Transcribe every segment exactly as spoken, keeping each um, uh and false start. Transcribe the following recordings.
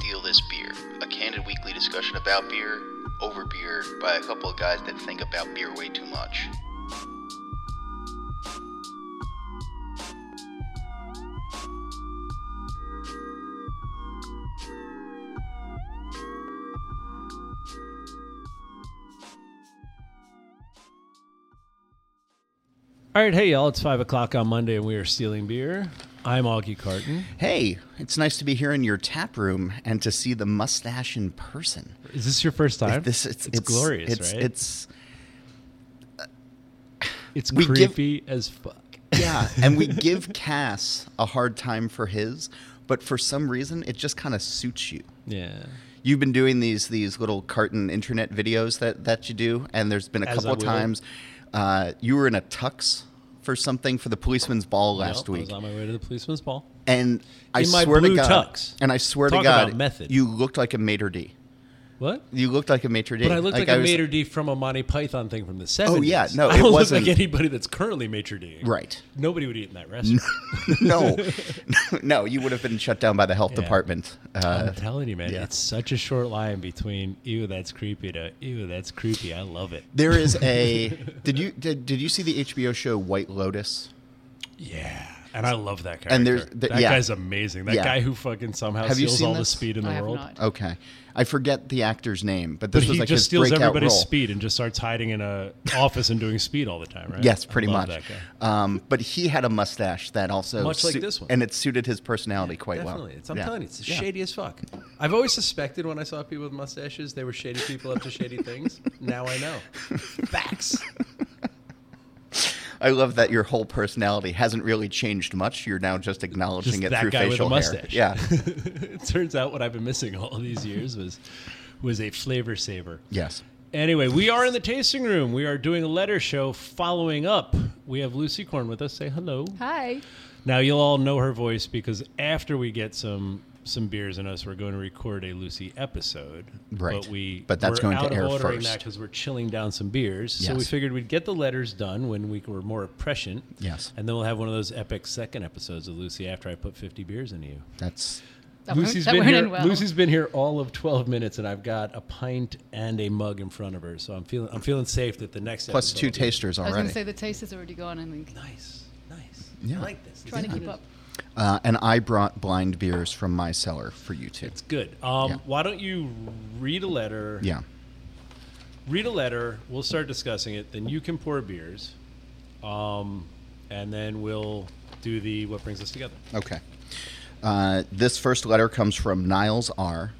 Steal This Beer, a candid weekly discussion about beer, over beer, by a couple of guys that think about beer way too much. All right, hey y'all, it's five o'clock on Monday and we are stealing beer. I'm Augie Carton. Hey, it's nice to be here in your tap room and to see the mustache in person. Is this your first time? This, it's, it's, it's glorious, it's, right? It's uh, it's creepy give, as fuck. Yeah, and we give Cass a hard time for his, but for some reason, it just kind of suits you. Yeah. You've been doing these these little Carton internet videos that, that you do, and there's been a as couple of times uh, you were in a tux for something for the policeman's ball last yep, week. I was on my way to the policeman's ball. And I In my swear blue to God, tux. And I swear Talk to God, method. you looked like a maitre d'. What? You looked like a maitre d'. But I looked like, like I a maitre d' from a Monty Python thing from the seventies. Oh, yeah. No, I it don't wasn't. look like anybody that's currently maitre d'. Right. Nobody would eat in that restaurant. No. No, you would have been shut down by the health yeah. department. Uh, I'm telling you, man. Yeah. It's such a short line between, ew, that's creepy, to, ew, that's creepy. I love it. There is a... Did you did, did you see the H B O show White Lotus? Yeah. And I love that character. And there's the, that yeah. guy's amazing. That yeah. guy who fucking somehow have steals all this? the speed in I the have world. Not. Okay, I forget the actor's name, but this but was he like just his steals everybody's role. speed and just starts hiding in a office and doing speed all the time, right? Yes, pretty I love much. That guy. Um, but he had a mustache that also much su- like this one, and it suited his personality yeah, quite definitely. well. Definitely, I'm yeah. telling you, it's yeah. shady as fuck. I've always suspected when I saw people with mustaches, they were shady people up to shady things. Now I know. Facts. I love that your whole personality hasn't really changed much. You're now just acknowledging just it through facial hair. That guy with a mustache. Yeah. It turns out what I've been missing all these years was was a flavor saver. Yes. Anyway, we are in the tasting room. We are doing a letter show following up. We have Lucy Korn with us. Say hello. Hi. Now, you'll all know her voice because after we get some some beers in us, we're going to record a Lucy episode. Right. But, we, but that's we're going out to air first. We're ordering that because we're chilling down some beers. Yes. So we figured we'd get the letters done when we were more prescient. Yes. And then we'll have one of those epic second episodes of Lucy after I put fifty beers into you. That's... That Lucy's, been here, well. Lucy's been here all of twelve minutes, and I've got a pint and a mug in front of her. So I'm feeling I'm feeling safe that the next Plus episode... Plus two tasters already. I was going to say the taster's already gone, I think. Nice. Nice. Yeah. I like this. It's trying yeah. to keep up. Uh, and I brought blind beers from my cellar for you two. It's good. Um, yeah. Why don't you read a letter? Yeah. Read a letter. We'll start discussing it. Then you can pour beers. Um, and then we'll do the what brings us together. Okay. Uh, this first letter comes from Niles R.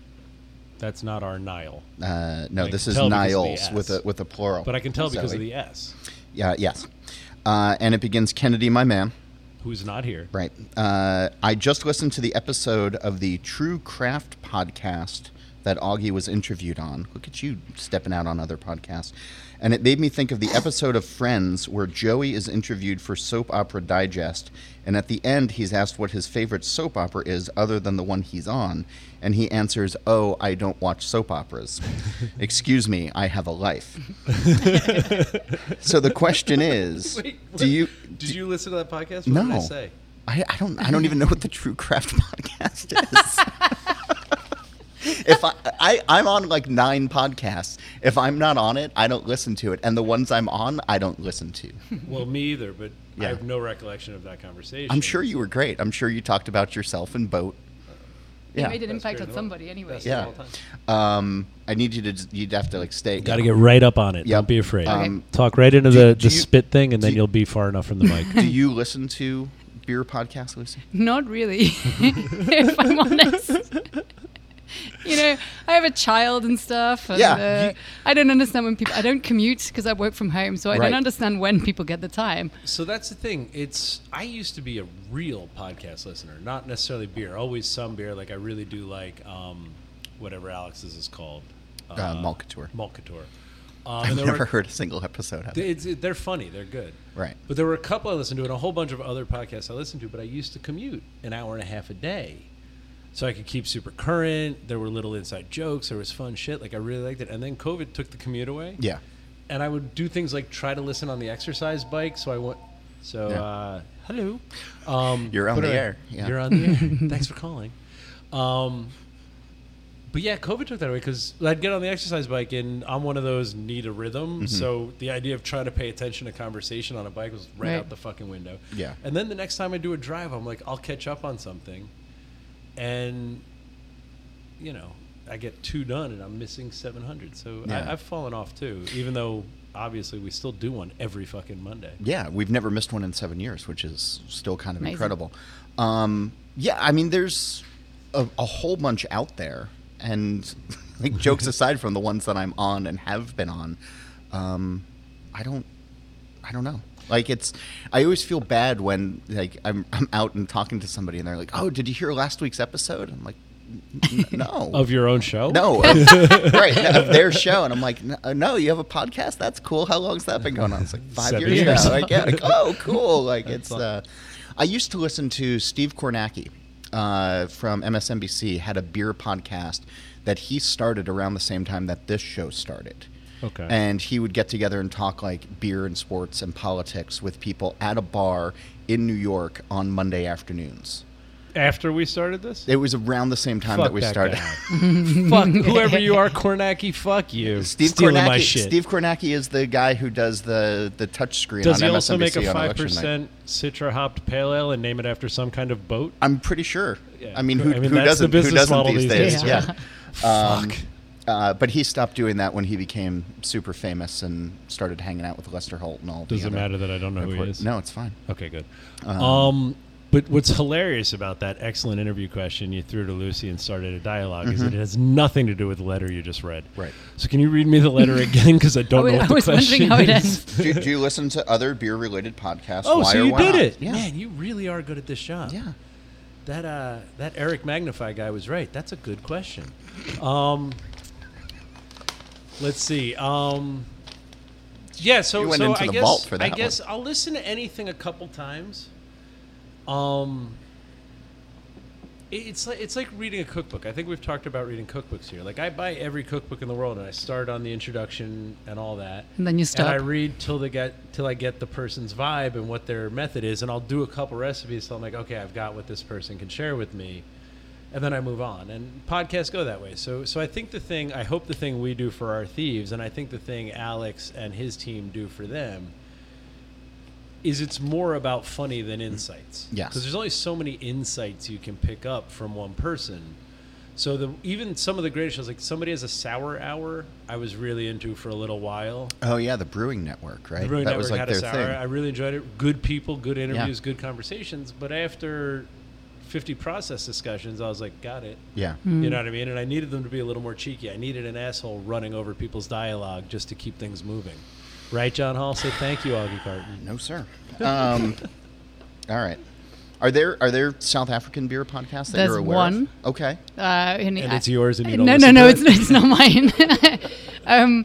That's not our Nile. Uh, no, this is Niles with a with a plural. But I can tell because of the S. Yeah. Yes. Uh, and it begins, Kennedy, my man. Who's not here. Right. Uh, I just listened to the episode of the True Craft Podcast that Augie was interviewed on. Look at you stepping out on other podcasts. And it made me think of the episode of Friends where Joey is interviewed for Soap Opera Digest. And at the end, he's asked what his favorite soap opera is other than the one he's on. And he answers, oh, I don't watch soap operas. Excuse me, I have a life. So the question is, Wait, do you... Did do, you listen to that podcast? What no. did I say? I, I, don't, I don't even know what the True Craft Podcast is. if I, I, I'm on like nine podcasts. If I'm not on it, I don't listen to it. And the ones I'm on, I don't listen to. Well, me either, but... Yeah. I have no recollection of that conversation. I'm sure you were great. I'm sure you talked about yourself and boat. You yeah. made an That's impact on somebody anyway. Yeah. Um, I need you to, just, you'd have to like stay. Got to get right up on it. Yep. Don't be afraid. Um, Talk right into do, the, do the you, spit thing and then you, you'll be far enough from the mic. Do you listen to beer podcasts, Lucy? Not really, if I'm honest. You know, I have a child and stuff. And, yeah. Uh, you, I don't understand when people... I don't commute because I work from home, so I right. don't understand when people get the time. So that's the thing. It's I used to be a real podcast listener, not necessarily beer. Always some beer. Like, I really do like um, whatever Alex's is called. Uh, uh, Malt Couture. Malt Couture. Um, I've never were, heard a single episode of it. It. They're funny. They're good. Right. But there were a couple I listened to and a whole bunch of other podcasts I listened to, but I used to commute an hour and a half a day. So I could keep super current. There were little inside jokes. There was fun shit. Like, I really liked it. And then COVID took the commute away. Yeah. And I would do things like try to listen on the exercise bike. So I went. So yeah. uh, hello. Um, you're on the I, air. Yeah. You're on the air. Thanks for calling. Um, but yeah, COVID took that away because I'd get on the exercise bike and I'm one of those need a rhythm. Mm-hmm. So the idea of trying to pay attention to conversation on a bike was right, right out the fucking window. Yeah. And then the next time I do a drive, I'm like, I'll catch up on something. And, you know, I get two done and I'm missing seven hundred. So yeah. I, I've fallen off, too, even though obviously we still do one every fucking Monday. Yeah, we've never missed one in seven years, which is still kind of amazing. Incredible. Um, yeah, I mean, there's a, a whole bunch out there. And like jokes aside from the ones that I'm on and have been on, um, I don't I don't know. Like, it's, I always feel bad when, like, I'm I'm out and talking to somebody and they're like, oh, did you hear last week's episode? I'm like, no. Of your own show? No. Of, right. Of their show. And I'm like, no, you have a podcast? That's cool. How long's that been going on? It's like five Seven years, years now. Like, yeah, like, oh, cool. Like, That's it's, uh, I used to listen to Steve Kornacki uh, from M S N B C, had a beer podcast that he started around the same time that this show started. Okay. And he would get together and talk like beer and sports and politics with people at a bar in New York on Monday afternoons. After we started this? It was around the same time fuck that we that started. Fuck whoever you are, Kornacki, fuck you. Steve Kornacki, my shit. Steve Kornacki is the guy who does the, the touch screen does on M S N B C. Does he also make a five percent Citra hopped pale ale and name it after some kind of boat? I'm pretty sure. Yeah. I mean, who, I mean, who doesn't, the who doesn't these, these days? days. Yeah. yeah. Um, fuck. Uh, but he stopped doing that when he became super famous and started hanging out with Lester Holt and all. Does it matter that I don't know who he is? No, it's fine. Okay, good. Um, um, but what's hilarious about that excellent interview question you threw to Lucy and started a dialogue mm-hmm. is that it has nothing to do with the letter you just read. Right. So can you read me the letter again? Because I don't oh, wait, know what I the question how it is. do, do you listen to other beer-related podcasts? Oh, why so you or did why it. Yeah. Man, you really are good at this job. Yeah. That, uh, that Eric Magnify guy was right. That's a good question. Um... Let's see. Um, yeah, so, you went so into I, the guess, vault for that I guess one. I'll listen to anything a couple times. Um, it, it's, like, it's like reading a cookbook. I think we've talked about reading cookbooks here. Like, I buy every cookbook in the world, and I start on the introduction and all that. And then you stop. And I read till, they get, till I get the person's vibe and what their method is, and I'll do a couple recipes till I'm like, okay, I've got what this person can share with me. And then I move on, and podcasts go that way. So, so I think the thing, I hope the thing we do for our thieves, and I think the thing Alex and his team do for them, is it's more about funny than insights. Yes. Because there's only so many insights you can pick up from one person. So the, even some of the greatest shows, like somebody has a sour hour, I was really into for a little while. Oh yeah, the Brewing Network, right? The Brewing Network had a sour hour. I really enjoyed it. Good people, good interviews, good conversations. But after fifty process discussions, I was like, got it. Yeah. Mm. You know what I mean? And I needed them to be a little more cheeky. I needed an asshole running over people's dialogue just to keep things moving. Right, John Hall? Say thank you, Augie Carton. No, sir. Um, all right. Are there are there South African beer podcasts that There's you're aware one. Of? Okay. Uh, and and I, it's yours and you don't No, no, no. It's, it's not mine. um,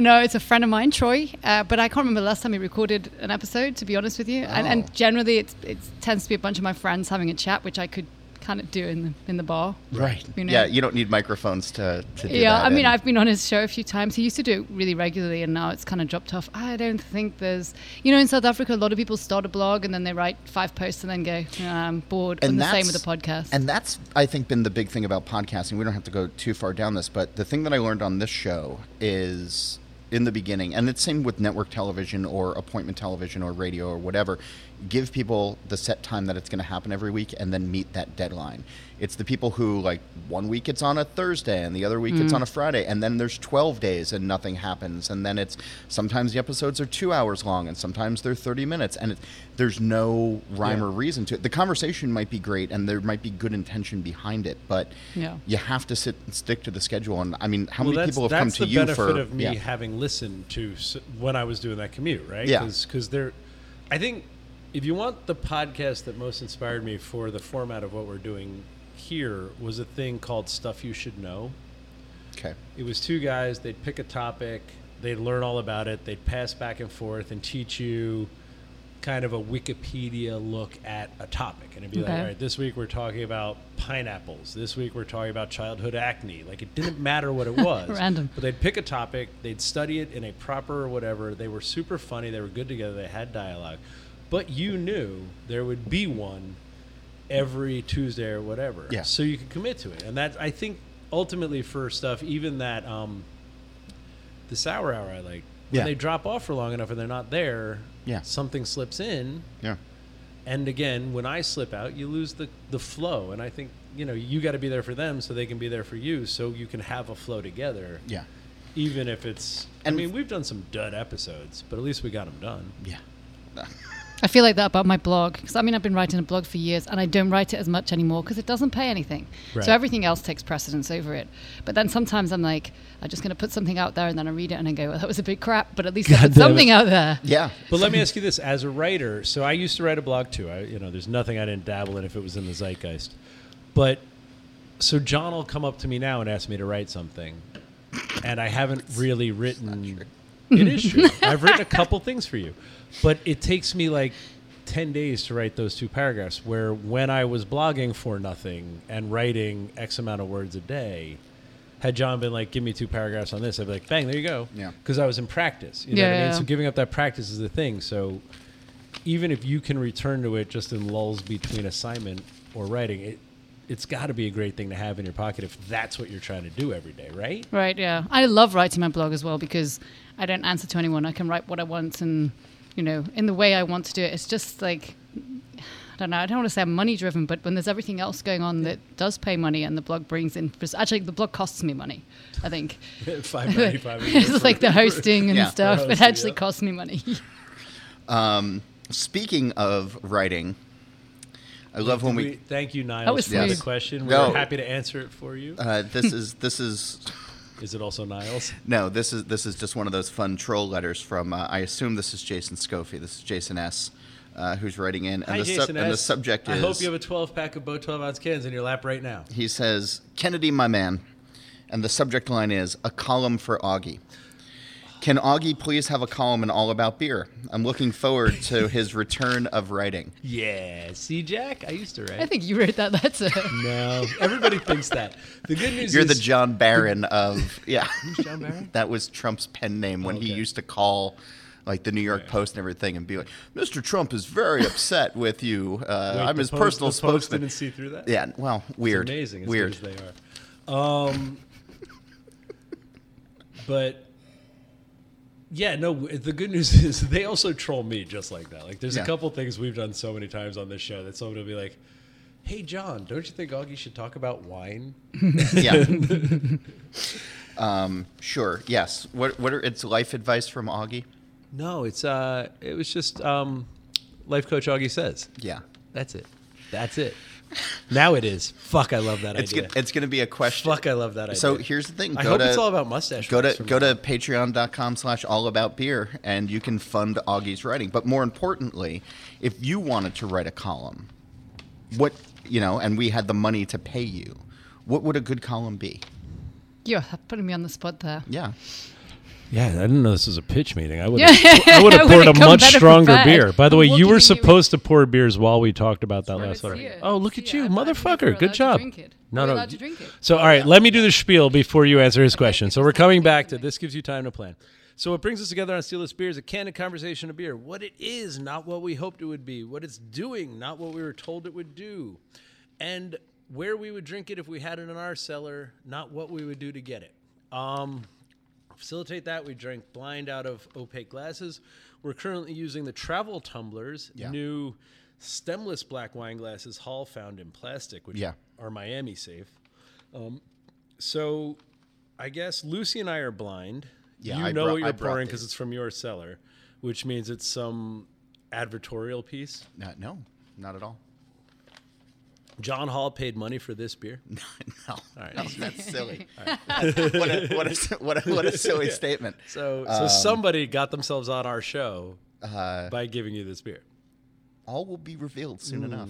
no, it's a friend of mine, Troy. Uh, but I can't remember the last time he recorded an episode, to be honest with you. Oh. And, and generally, it's, it tends to be a bunch of my friends having a chat, which I could kind of do in the, in the bar. Right. You know? Yeah, you don't need microphones to, to do yeah, that. Yeah, I mean, and I've been on his show a few times. He used to do it really regularly, and now it's kind of dropped off. I don't think there's... You know, in South Africa, a lot of people start a blog, and then they write five posts, and then go, oh, I'm bored. And, and the same with the podcast. And that's, I think, been the big thing about podcasting. We don't have to go too far down this, but the thing that I learned on this show is... in the beginning, and it's same with network television or appointment television or radio or whatever, give people the set time that it's going to happen every week and then meet that deadline. It's the people who, like, one week it's on a Thursday and the other week mm. it's on a Friday, and then there's twelve days and nothing happens, and then it's sometimes the episodes are two hours long and sometimes they're thirty minutes, and it, there's no rhyme yeah. or reason to it. The conversation might be great and there might be good intention behind it, but yeah. you have to sit and stick to the schedule. And I mean, how well, many people have come to you for... That's the benefit of me yeah. having listen to when I was doing that commute, right? Yeah. Because there, I think if you want the podcast that most inspired me for the format of what we're doing here was a thing called Stuff You Should Know. Okay. It was two guys. They'd pick a topic. They'd learn all about it. They'd pass back and forth and teach you kind of a Wikipedia look at a topic. And it'd be okay. like, all right, this week we're talking about pineapples. This week we're talking about childhood acne. Like, it didn't matter what it was. Random. But they'd pick a topic. They'd study it in a proper or whatever. They were super funny. They were good together. They had dialogue. But you knew there would be one every Tuesday or whatever. Yeah. So you could commit to it. And that, I think, ultimately for stuff, even that, um, the Sour Hour I like, when yeah. they drop off for long enough and they're not there, yeah. something slips in. Yeah. And again, when I slip out, you lose the, the flow. And I think, you know, you got to be there for them so they can be there for you, so you can have a flow together. Yeah. Even if it's, and I mean, we've done some dud episodes, but at least we got them done. Yeah. I feel like that about my blog, because I mean, I've been writing a blog for years and I don't write it as much anymore because it doesn't pay anything. Right. So everything else takes precedence over it. But then sometimes I'm like, I'm just going to put something out there, and then I read it and I go, well, that was a big crap, but at least God I put something it. out there. Yeah. But let me ask you this, as a writer, so I used to write a blog too. I, you know, there's nothing I didn't dabble in if it was in the zeitgeist. But so John will come up to me now and ask me to write something, and I haven't really written. It is true. I've written a couple things for you. But it takes me like ten days to write those two paragraphs, where when I was blogging for nothing and writing X amount of words a day, had John been like, give me two paragraphs on this, I'd be like, bang, there you go. Yeah. Because I was in practice. You know yeah, what I mean? Yeah. So giving up that practice is the thing. So even if you can return to it just in lulls between assignment or writing, it, it's got to be a great thing to have in your pocket if that's what you're trying to do every day, right? Right, yeah. I love writing my blog as well because I don't answer to anyone. I can write what I want and... you know, in the way I want to do it. It's just like, I don't know, I don't want to say I'm money driven, but when there's everything else going on that does pay money and the blog brings in, actually the blog costs me money, I think. five dollars and ninety-five cents It's like the hosting and yeah. stuff. Hosting, it actually yeah. costs me money. um, speaking of writing, I love when we, we... Thank you, Niles, for yes. the question. We're no. happy to answer it for you. Uh, this is... this is. Is it also Niles? No, this is this is just one of those fun troll letters from, uh, I assume this is Jason Scofie. This is Jason S., uh, who's writing in. And Hi, the Jason sub- S. And the subject I is... I hope you have a twelve-pack of Beau twelve-ounce cans in your lap right now. He says, Kennedy, my man. And the subject line is, a column for Augie. Can Augie please have a column in All About Beer? I'm looking forward to his return of writing. Yeah. See, Jack? I used to write. I think you wrote that. That's it. No. Everybody thinks that. The good news You're is... You're the John Barron of... Yeah. Who's John Barron? That was Trump's pen name when oh, okay. he used to call... like the New York yeah. Post and everything, and be like, Mister Trump is very upset with you. Uh, Wait, I'm his post, personal spokesman. Post didn't see through that? Yeah. Well, weird. It's amazing as weird. Good as they are. Um, but... Yeah, no, the good news is they also troll me just like that. Like, there's yeah. a couple things we've done so many times on this show that someone will be like, hey, John, don't you think Augie should talk about wine? Yeah. um, sure, yes. What What are it's life advice from Augie? No, it's uh, it was just um, life coach Augie says. Yeah. That's it. That's it. Now it is. Fuck, I love that it's idea. Gonna, it's going to be a question. Fuck, I love that idea. So here's the thing. Go I hope to, it's all about mustache. Go to go me. to patreon.com slash all about beer, and you can fund Augie's writing. But more importantly, if you wanted to write a column, what you know, and we had the money to pay you, what would a good column be? You're putting me on the spot there. Yeah. Yeah, I didn't know this was a pitch meeting. I would have yeah. poured a much stronger prepared. beer. By the I'm way, you were supposed you to pour beers while we talked about that last letter. Oh, look at you, I'm motherfucker. Good job. No, no. So, all right, let me do the spiel before you answer his question. So we're coming back to this gives you time to plan. So what brings us together on Steal This Beer is a candid conversation of beer. What it is, not what we hoped it would be. What it's doing, not what we were told it would do. And where we would drink it if we had it in our cellar, not what we would do to get it. Um... facilitate that, we drank blind out of opaque glasses. We're currently using the travel tumblers, yeah. new stemless black wine glasses Hall found in plastic, which yeah. are Miami safe. Um, so I guess Lucy and I are blind. Yeah, you I know br- what you're pouring because it's from your cellar, which means it's some advertorial piece. No, no, not at all. John Hall paid money for this beer? No, no, all right. no that's silly. Right. what, a, what, a, what, a, what a silly yeah. statement. So, um, so somebody got themselves on our show uh, by giving you this beer. All will be revealed soon mm. enough.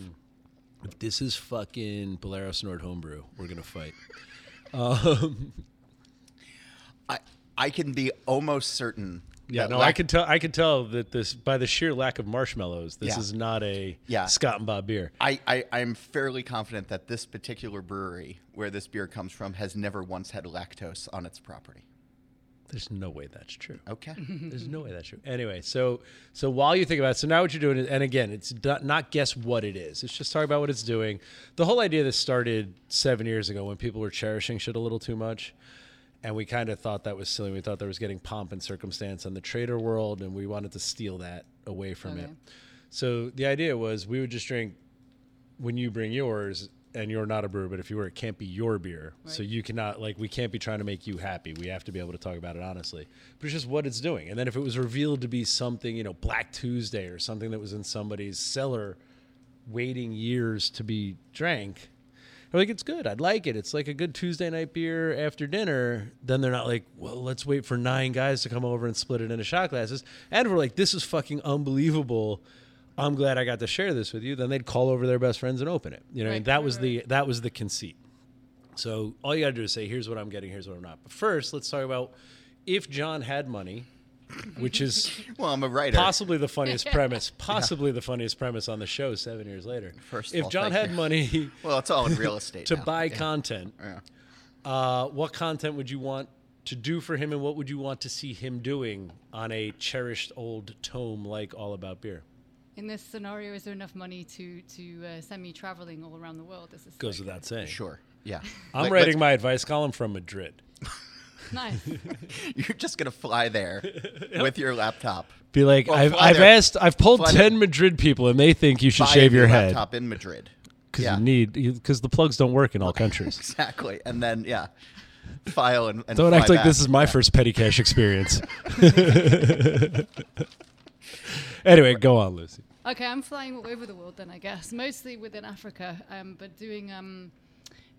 If this is fucking Bolero Snort Homebrew, we're going to fight. um, I I can be almost certain. Yeah, no, lack- I can tell. I can tell that this by the sheer lack of marshmallows, this yeah. is not a yeah. Scott and Bob beer. I, I I'm fairly confident that this particular brewery where this beer comes from has never once had lactose on its property. There's no way that's true. Okay. There's no way that's true. Anyway, so so while you think about it, so now what you're doing is, and again, it's not guess what it is. It's just talking about what it's doing. The whole idea that started seven years ago when people were cherishing shit a little too much. And we kind of thought that was silly. We thought there was getting pomp and circumstance on the trader world, and we wanted to steal that away from okay. it. So the idea was we would just drink when you bring yours, and you're not a brewer, but if you were, it can't be your beer. Right. So you cannot, like, we can't be trying to make you happy. We have to be able to talk about it honestly. But it's just what it's doing. And then if it was revealed to be something, you know, Black Tuesday or something that was in somebody's cellar waiting years to be drank, they're like, it's good. I'd like it. It's like a good Tuesday night beer after dinner. Then they're not like, well, let's wait for nine guys to come over and split it into shot glasses. And we're like, this is fucking unbelievable. I'm glad I got to share this with you. Then they'd call over their best friends and open it. You know, right. and that was the that was the conceit. So all you got to do is say, here's what I'm getting, here's what I'm not. But first, let's talk about if John had money, which is well, I'm a writer. Possibly the funniest premise. Possibly yeah. the funniest premise on the show seven years later. First, if all, John had you. money, well, it's all in real estate to now. buy yeah. content. Yeah. Uh, what content would you want to do for him, and what would you want to see him doing on a cherished old tome like All About Beer? In this scenario, is there enough money to to uh, send me traveling all around the world? Is this goes like without saying. Sure. Yeah. I'm like, writing my advice column from Madrid. Nice. You're just gonna fly there yep. with your laptop. Be like, well, I've, I've asked, I've polled fly ten there. Madrid people, and they think you should buy shave your head. Laptop in Madrid because yeah. you need because the plugs don't work in all countries. Exactly, and then yeah, file and, and don't fly act like back. This is my yeah. first petty cash experience. Anyway, go on, Lucy. Okay, I'm flying all over the world then, I guess, mostly within Africa, um, but doing um,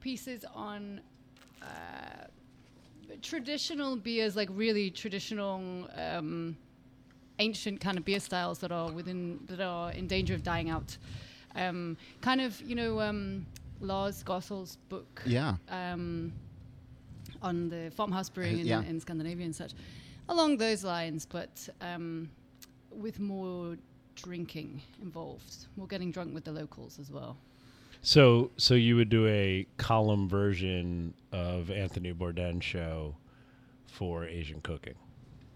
pieces on. Uh, Traditional beers, like really traditional, um, ancient kind of beer styles that are within that are in danger of dying out. Um, kind of, you know, um, Lars Gossel's book, yeah, um, on the farmhouse brewing in, yeah. in Scandinavia and such, along those lines, but um, with more drinking involved, more getting drunk with the locals as well. So so you would do a column version of Anthony Bourdain's show for Asian cooking.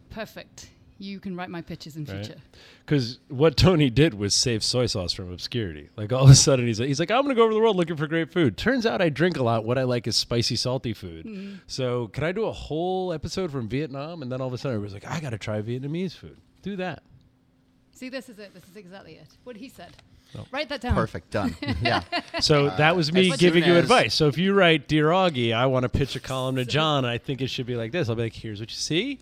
Perfect. You can write my pitches in right? future. Because what Tony did was save soy sauce from obscurity. Like all of a sudden he's like, he's like I'm going to go over the world looking for great food. Turns out I drink a lot. What I like is spicy, salty food. Mm-hmm. So can I do a whole episode from Vietnam? And then all of a sudden everybody's like, I got to try Vietnamese food. Do that. See, this is it. This is exactly it. What he said. Oh. Write that down. Perfect. Done. Yeah. So uh, that was me giving you advice. So if you write, Dear Augie, I want to pitch a column to John, and I think it should be like this. I'll be like, here's what you see.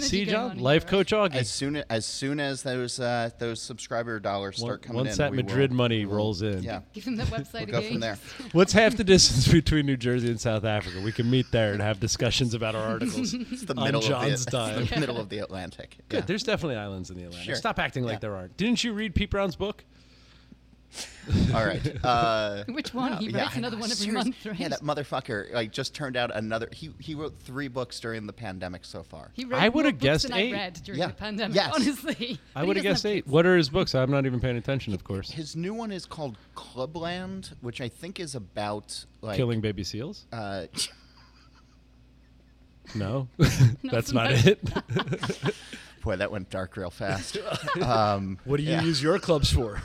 See, John? Life here, right? Coach Augie. As soon as, as, soon as those uh, those subscriber dollars start coming in. Once that Madrid money rolls in. Yeah. Give them that website we'll again. Go from there. What's half the distance between New Jersey and South Africa? We can meet there and have discussions about our articles. It's the middle, on John's of, the, time. It's the middle of the Atlantic. Good. Yeah. There's definitely islands in the Atlantic. Sure. Stop acting yeah. like there aren't. Didn't you read Pete Brown's book? All right. Uh, Which one? No, he writes yeah, another one every month, right? Yeah, that motherfucker like just turned out another. He he wrote three books during the pandemic so far. He wrote I would have guessed eight. I read during yeah. the pandemic, yes. honestly. I would have guessed eight. Kids. What are his books? I'm not even paying attention, of course. His new one is called Clubland, which I think is about like killing baby seals. Uh, no, that's not it. Boy, that went dark real fast. Um, what do you yeah. use your clubs for?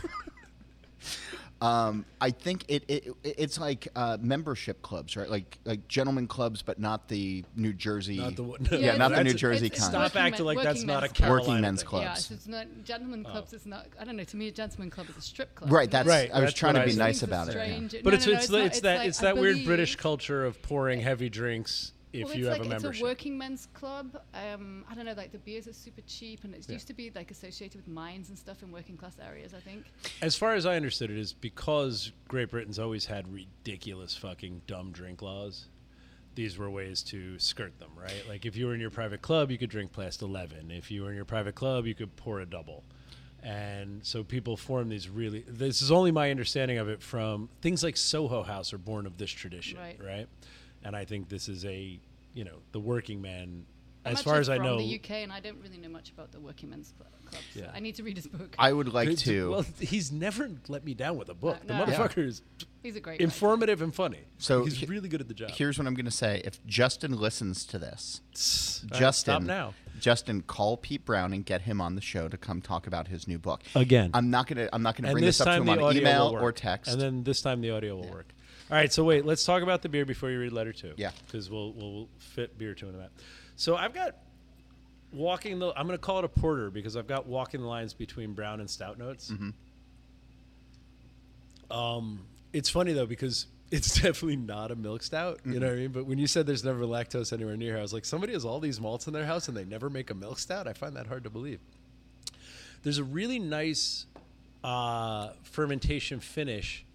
Um, I think it, it it's like uh, membership clubs, right? Like like gentlemen clubs, but not the New Jersey. Not the, no, yeah, yeah, not the New Jersey kind. Stop acting like that's not a Carolina working men's clubs. Yeah, so it's not gentlemen clubs. Oh. It's not. I don't know. To me, a gentlemen club is a strip club. Right. That's. Right, I was trying to be nice about it. Yeah. But no, it's no, no, it's, it's, not, it's that like, it's that weird British culture of pouring heavy drinks. If well, you have like a membership. It's a working men's club. Um, I don't know, like the beers are super cheap, and it yeah. used to be like associated with mines and stuff in working class areas, I think. As far as I understood it, is because Great Britain's always had ridiculous fucking dumb drink laws, these were ways to skirt them, right? Like if you were in your private club, you could drink past eleven. If you were in your private club, you could pour a double. And so people form these really, this is only my understanding of it from things like Soho House are born of this tradition, right? right? And I think this is a, you know, the working man, I'm as far as I know. I'm from the U K, and I don't really know much about the working men's club. club yeah. So I need to read his book. I would like it's, to. Well, he's never let me down with a book. No, the no. motherfucker yeah. is he's a great informative writer. And funny. So he's he, really good at the job. Here's what I'm going to say. If Justin listens to this, Justin, right, stop now. Justin, call Pete Brown and get him on the show to come talk about his new book. Again. I'm not going to I'm not going to bring this, this up to him on email or text. And then this time the audio will yeah. work. All right, so wait, let's talk about the beer before you read letter two. Yeah. Because we'll we'll fit beer two in a minute. So I've got walking the, I'm going to call it a porter because I've got walking the lines between brown and stout notes. Mm-hmm. Um, it's funny, though, because it's definitely not a milk stout. Mm-hmm. You know what I mean? But when you said there's never lactose anywhere near here, I was like, somebody has all these malts in their house and they never make a milk stout? I find that hard to believe. There's a really nice uh, fermentation finish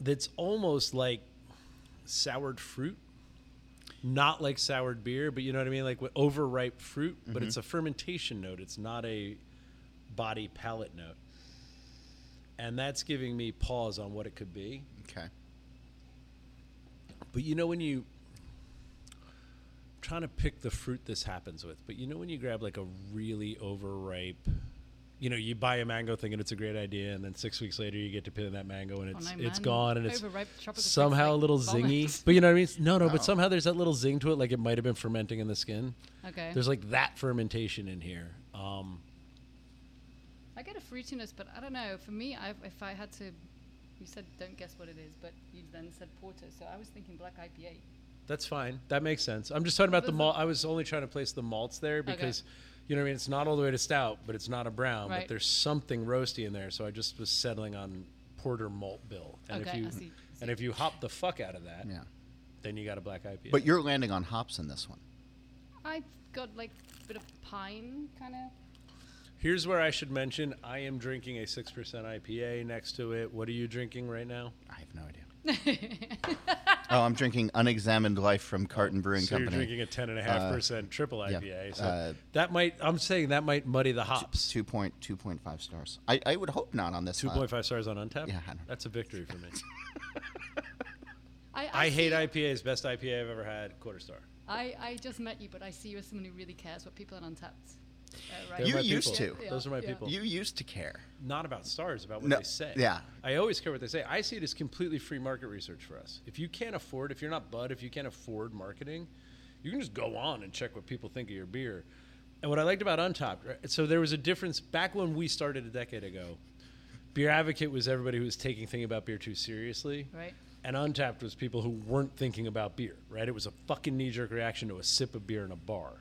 that's almost like soured fruit, not like soured beer, but you know what I mean? Like with overripe fruit, mm-hmm. but it's a fermentation note. It's not a body palate note. And that's giving me pause on what it could be. Okay. But you know when you, I'm trying to pick the fruit this happens with, but you know when you grab like a really overripe, you know, you buy a mango thinking it's a great idea, and then six weeks later you get to pin that mango, and it's oh, no, it's man. gone, and it's somehow like a little vomit. zingy. But you know what I mean? No, no, oh. but somehow there's that little zing to it, like it might have been fermenting in the skin. Okay. There's like that fermentation in here. Um, I get a fruitiness, but I don't know. For me, I've, if I had to, you said don't guess what it is, but you then said porter, so I was thinking black I P A. That's fine. That makes sense. I'm just talking about the malt. I was only trying to place the malts there because... Okay. You know what I mean? It's not all the way to stout, but it's not a brown. Right. But there's something roasty in there, so I just was settling on porter malt bill. And okay, if you I see, I see. And if you hop the fuck out of that, yeah. then you got a black I P A. But you're landing on hops in this one. I've got like a bit of pine kind of. Here's where I should mention I am drinking a six percent I P A next to it. What are you drinking right now? I have no idea. Oh, I'm drinking Unexamined Life from Carton oh, Brewing so Company. So you're drinking a ten and a half percent triple I P A. Yeah, so uh, that might, I'm saying that might muddy the hops. Two point two point five stars. I, I would hope not on this. Two point five stars on Untappd. Yeah, I know. That's a victory for me. I, I, I hate I P As. Best I P A I've ever had. Quarter star. I, I just met you, but I see you as someone who really cares what people on Untappd. Uh, right. You used people. to. Yeah, Those are my yeah. people. You used to care. Not about stars, about what no, they say. Yeah. I always care what they say. I see it as completely free market research for us. If you can't afford, if you're not Bud, if you can't afford marketing, you can just go on and check what people think of your beer. And what I liked about Untappd, right, so there was a difference back when we started a decade ago. Beer Advocate was everybody who was taking things about beer too seriously. Right. And Untappd was people who weren't thinking about beer, right? It was a fucking knee-jerk reaction to a sip of beer in a bar.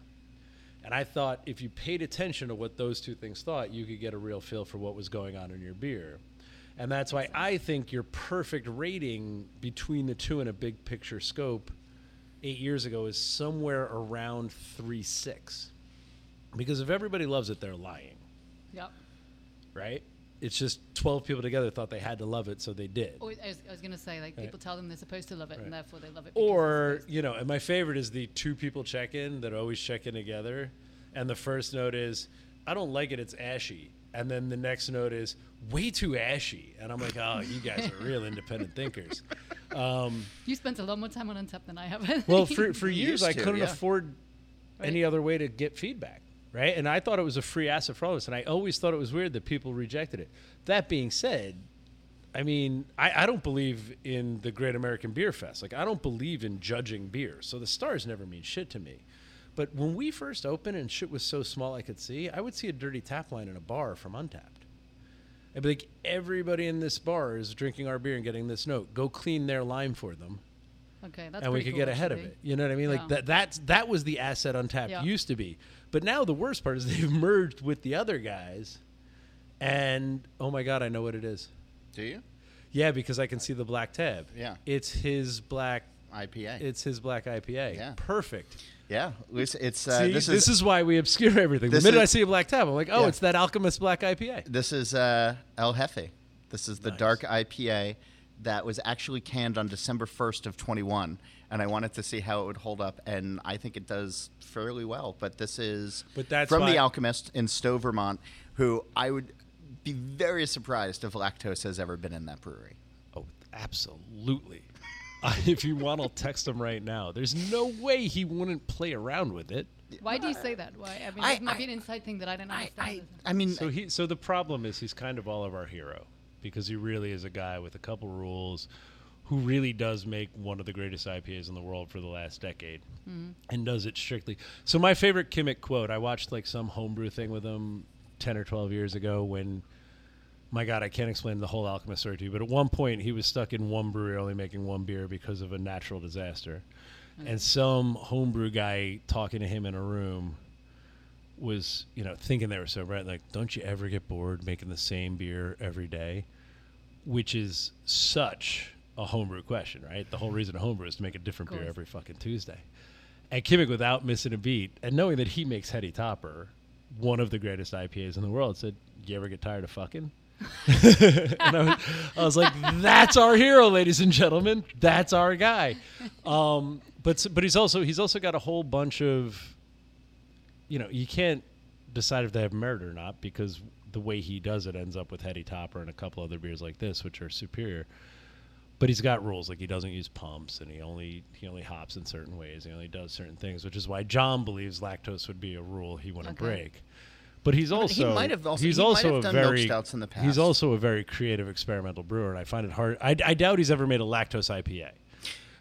And I thought if you paid attention to what those two things thought, you could get a real feel for what was going on in your beer. And that's why I think your perfect rating between the two in a big picture scope eight years ago is somewhere around three point six. Because if everybody loves it, they're lying. Yep. Right? It's just twelve people together thought they had to love it, so they did. Or, I was, I was going to say, like, right. people tell them they're supposed to love it, right. and therefore they love it. Or, you know, and my favorite is the two people check-in that always check in together, and the first note is, I don't like it, it's ashy. And then the next note is, way too ashy. And I'm like, oh, you guys are real independent thinkers. Um, you spent a lot more time on Untappd than I have. Well, for, for years, I couldn't to, yeah. afford right. any other way to get feedback. Right, and I thought it was a free asset for all of us, and I always thought it was weird that people rejected it. That being said, I mean, I, I don't believe in the Great American Beer Fest. Like, I don't believe in judging beer, so the stars never mean shit to me. But when we first opened and shit was so small I could see, I would see a dirty tap line in a bar from Untappd. I'd be like, everybody in this bar is drinking our beer and getting this note. Go clean their lime for them. Okay, that's and we could cool, get ahead actually. of it. You know what I mean? Yeah. Like that. That's that was the asset Untappd yeah. used to be. But now the worst part is they've merged with the other guys, and oh my God, I know what it is. Do you? Yeah, because I can see the black tab. Yeah, it's his black I P A. It's his black I P A. Yeah, perfect. Yeah, it's, it's uh, see, this, this is, is why we obscure everything. The minute is, I see a black tab, I'm like, oh, yeah. it's that Alchemist black I P A. This is uh, El Jefe. This is the nice. dark I P A. That was actually canned on December first of twenty-one, and I wanted to see how it would hold up, and I think it does fairly well. But this is but that's from The Alchemist in Stowe, Vermont, who I would be very surprised if lactose has ever been in that brewery. Oh, absolutely. uh, if you want, I'll text him right now. There's no way he wouldn't play around with it. Why do you say that? Why? I mean, I, it might I, be an inside thing that I didn't understand. I, I, I mean, so, he, so the problem is he's kind of all of our hero. Because he really is a guy with a couple rules who really does make one of the greatest I P As in the world for the last decade mm-hmm. and does it strictly. So my favorite Kimmich quote, I watched like some homebrew thing with him ten or twelve years ago when, my God, I can't explain the whole Alchemist story to you, but at one point he was stuck in one brewery only making one beer because of a natural disaster. Mm-hmm. And some homebrew guy talking to him in a room was, you know, thinking they were sober, right? Like, don't you ever get bored making the same beer every day? Which is such a homebrew question, right? The whole reason a homebrew is to make a different beer every fucking Tuesday. And Kimmich, without missing a beat, and knowing that he makes Heady Topper, one of the greatest I P As in the world, said, you ever get tired of fucking? and I was, I was like, that's our hero, ladies and gentlemen. That's our guy. Um, but but he's also he's also got a whole bunch of, you know, you can't decide if they have merit or not because the way he does it ends up with Heady Topper and a couple other beers like this, which are superior. But he's got rules, like he doesn't use pumps and he only he only hops in certain ways. He only does certain things, which is why John believes lactose would be a rule he wouldn't okay. break. But he's also he might have also he's he also might have done a very milk stouts in the past. He's also a very creative experimental brewer, and I find it hard. I, I doubt he's ever made a lactose I P A.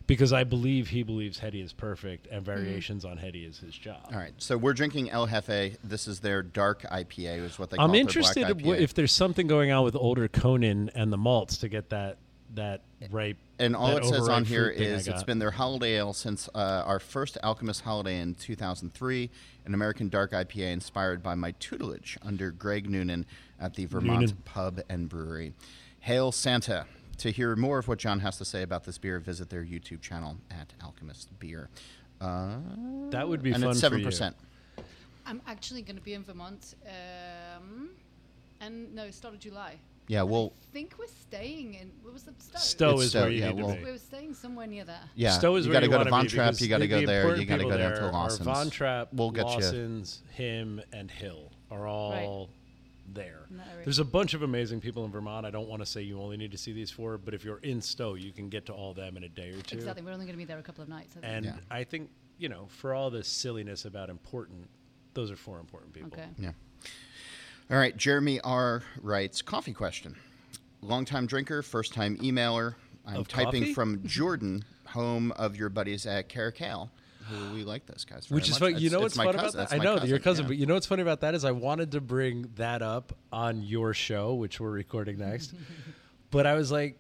Because I believe he believes Heady is perfect and variations mm-hmm. on Heady is his job. All right. So we're drinking El Jefe. This is their dark I P A is what they call I'm interested w- if there's something going on with older Conan and the malts to get that that ripe. And all it says on here is it's been their holiday ale since uh, our first Alchemist holiday in two thousand three, an American dark I P A inspired by my tutelage under Greg Noonan at the Vermont Noonan. Pub and Brewery. Hail Santa. To hear more of what John has to say about this beer, visit their YouTube channel at Alchemist Beer. Uh, that would be and fun it's seven percent. For you. I'm actually going to be in Vermont, um, and no, start of July. Yeah, well, I think we're staying in. What was the Stowe? Stowe is Stowe, where you yeah, need well, to be. We were staying somewhere near there. Yeah, Stowe is you where you want to be. You got to go to Von Trapp. You got to go there. You got to go down to Lawson's. Von Trapp, we'll get Lawson's, you. him, and Hill are all. Right. There. Really. There's a bunch of amazing people in Vermont. I don't want to say you only need to see these four, but if you're in Stowe, you can get to all of them in a day or two. Exactly. We're only going to be there a couple of nights. I think. And yeah. I think, you know, for all this silliness about important, those are four important people. Okay. Yeah. All right. Jeremy R. writes, coffee question. Longtime drinker, first time emailer. I'm of typing coffee? From Jordan, home of your buddies at Caracale. Who we like those guys. Which is funny. You know what's funny about that? I know your cousin, but you know what's funny about that is I wanted to bring that up on your show, which we're recording next. But I was like,